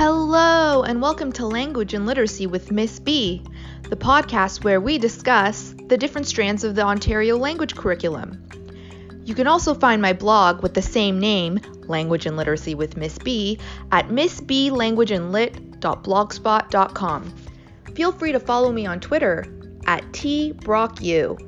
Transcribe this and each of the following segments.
Hello, and welcome to Language and Literacy with Miss B, the podcast where we discuss the different strands of the Ontario language curriculum. You can also find my blog with the same name, Language and Literacy with Miss B, at missblanguageandlit.blogspot.com. Feel free to follow me on Twitter at tbrocku.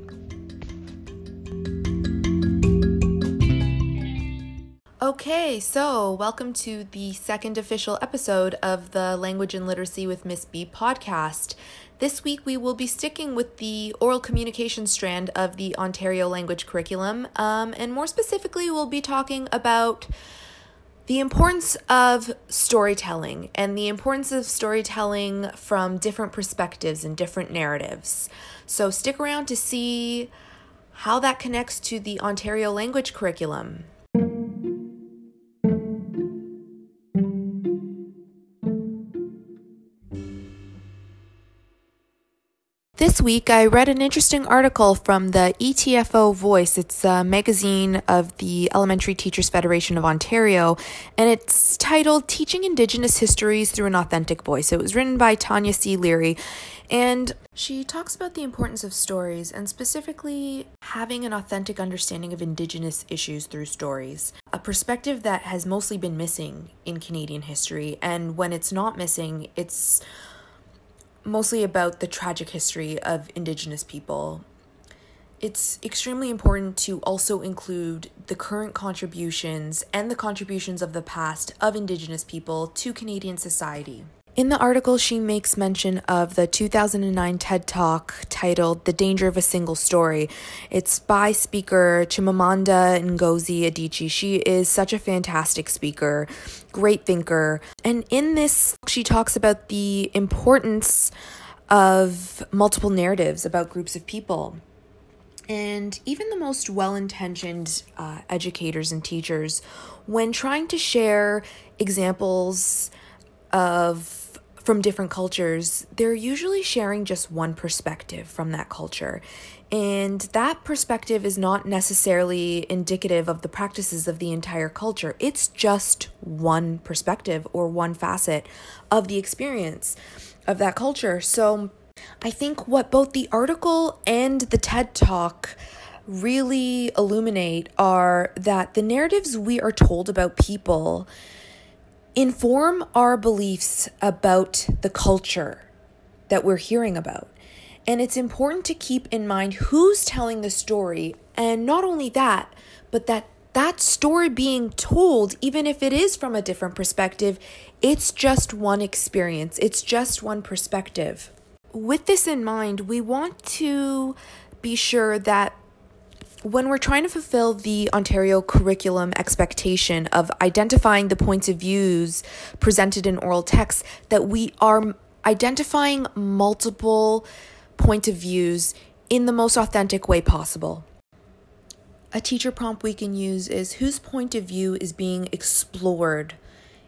Okay, so welcome to the second official episode of the Language and Literacy with Miss B podcast. This week we will be sticking with the oral communication strand of the Ontario language curriculum, and more specifically we'll be talking about the importance of storytelling and the importance of storytelling from different perspectives and different narratives. So stick around to see how that connects to the Ontario language curriculum. This week, I read an interesting article from the ETFO Voice. It's a magazine of the Elementary Teachers Federation of Ontario, and it's titled Teaching Indigenous Histories Through an Authentic Voice. It was written by Tanya C. Leary, and she talks about the importance of stories, and specifically having an authentic understanding of Indigenous issues through stories, a perspective that has mostly been missing in Canadian history, and when it's not missing, it's mostly about the tragic history of Indigenous people. It's extremely important to also include the current contributions and the contributions of the past of Indigenous people to Canadian society. In the article, she makes mention of the 2009 TED Talk titled The Danger of a Single Story. It's by speaker Chimamanda Ngozi Adichie. She is such a fantastic speaker, great thinker. And in this, she talks about the importance of multiple narratives about groups of people. And even the most well-intentioned educators and teachers, when trying to share examples from different cultures, they're usually sharing just one perspective from that culture. And that perspective is not necessarily indicative of the practices of the entire culture. It's just one perspective or one facet of the experience of that culture. So I think what both the article and the TED Talk really illuminate are that the narratives we are told about people inform our beliefs about the culture that we're hearing about. And it's important to keep in mind who's telling the story. And not only that, but that story being told, even if it is from a different perspective, it's just one experience. It's just one perspective. With this in mind, we want to be sure that when we're trying to fulfill the Ontario curriculum expectation of identifying the points of views presented in oral texts, that we are identifying multiple points of views in the most authentic way possible. A teacher prompt we can use is, whose point of view is being explored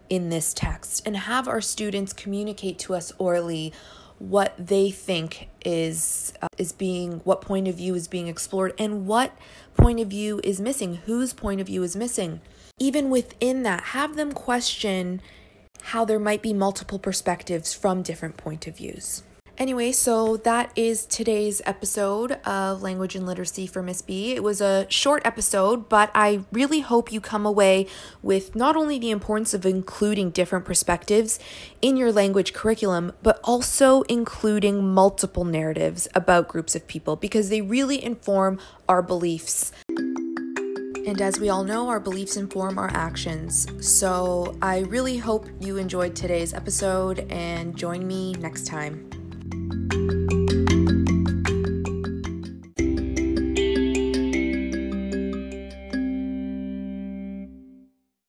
in this text? And have our students communicate to us orally what they think what point of view is being explored and what point of view is missing, whose point of view is missing. Even within that, have them question how there might be multiple perspectives from different point of views. Anyway, so that is today's episode of Language and Literacy for Miss B. It was a short episode, but I really hope you come away with not only the importance of including different perspectives in your language curriculum, but also including multiple narratives about groups of people, because they really inform our beliefs. And as we all know, our beliefs inform our actions. So I really hope you enjoyed today's episode and join me next time.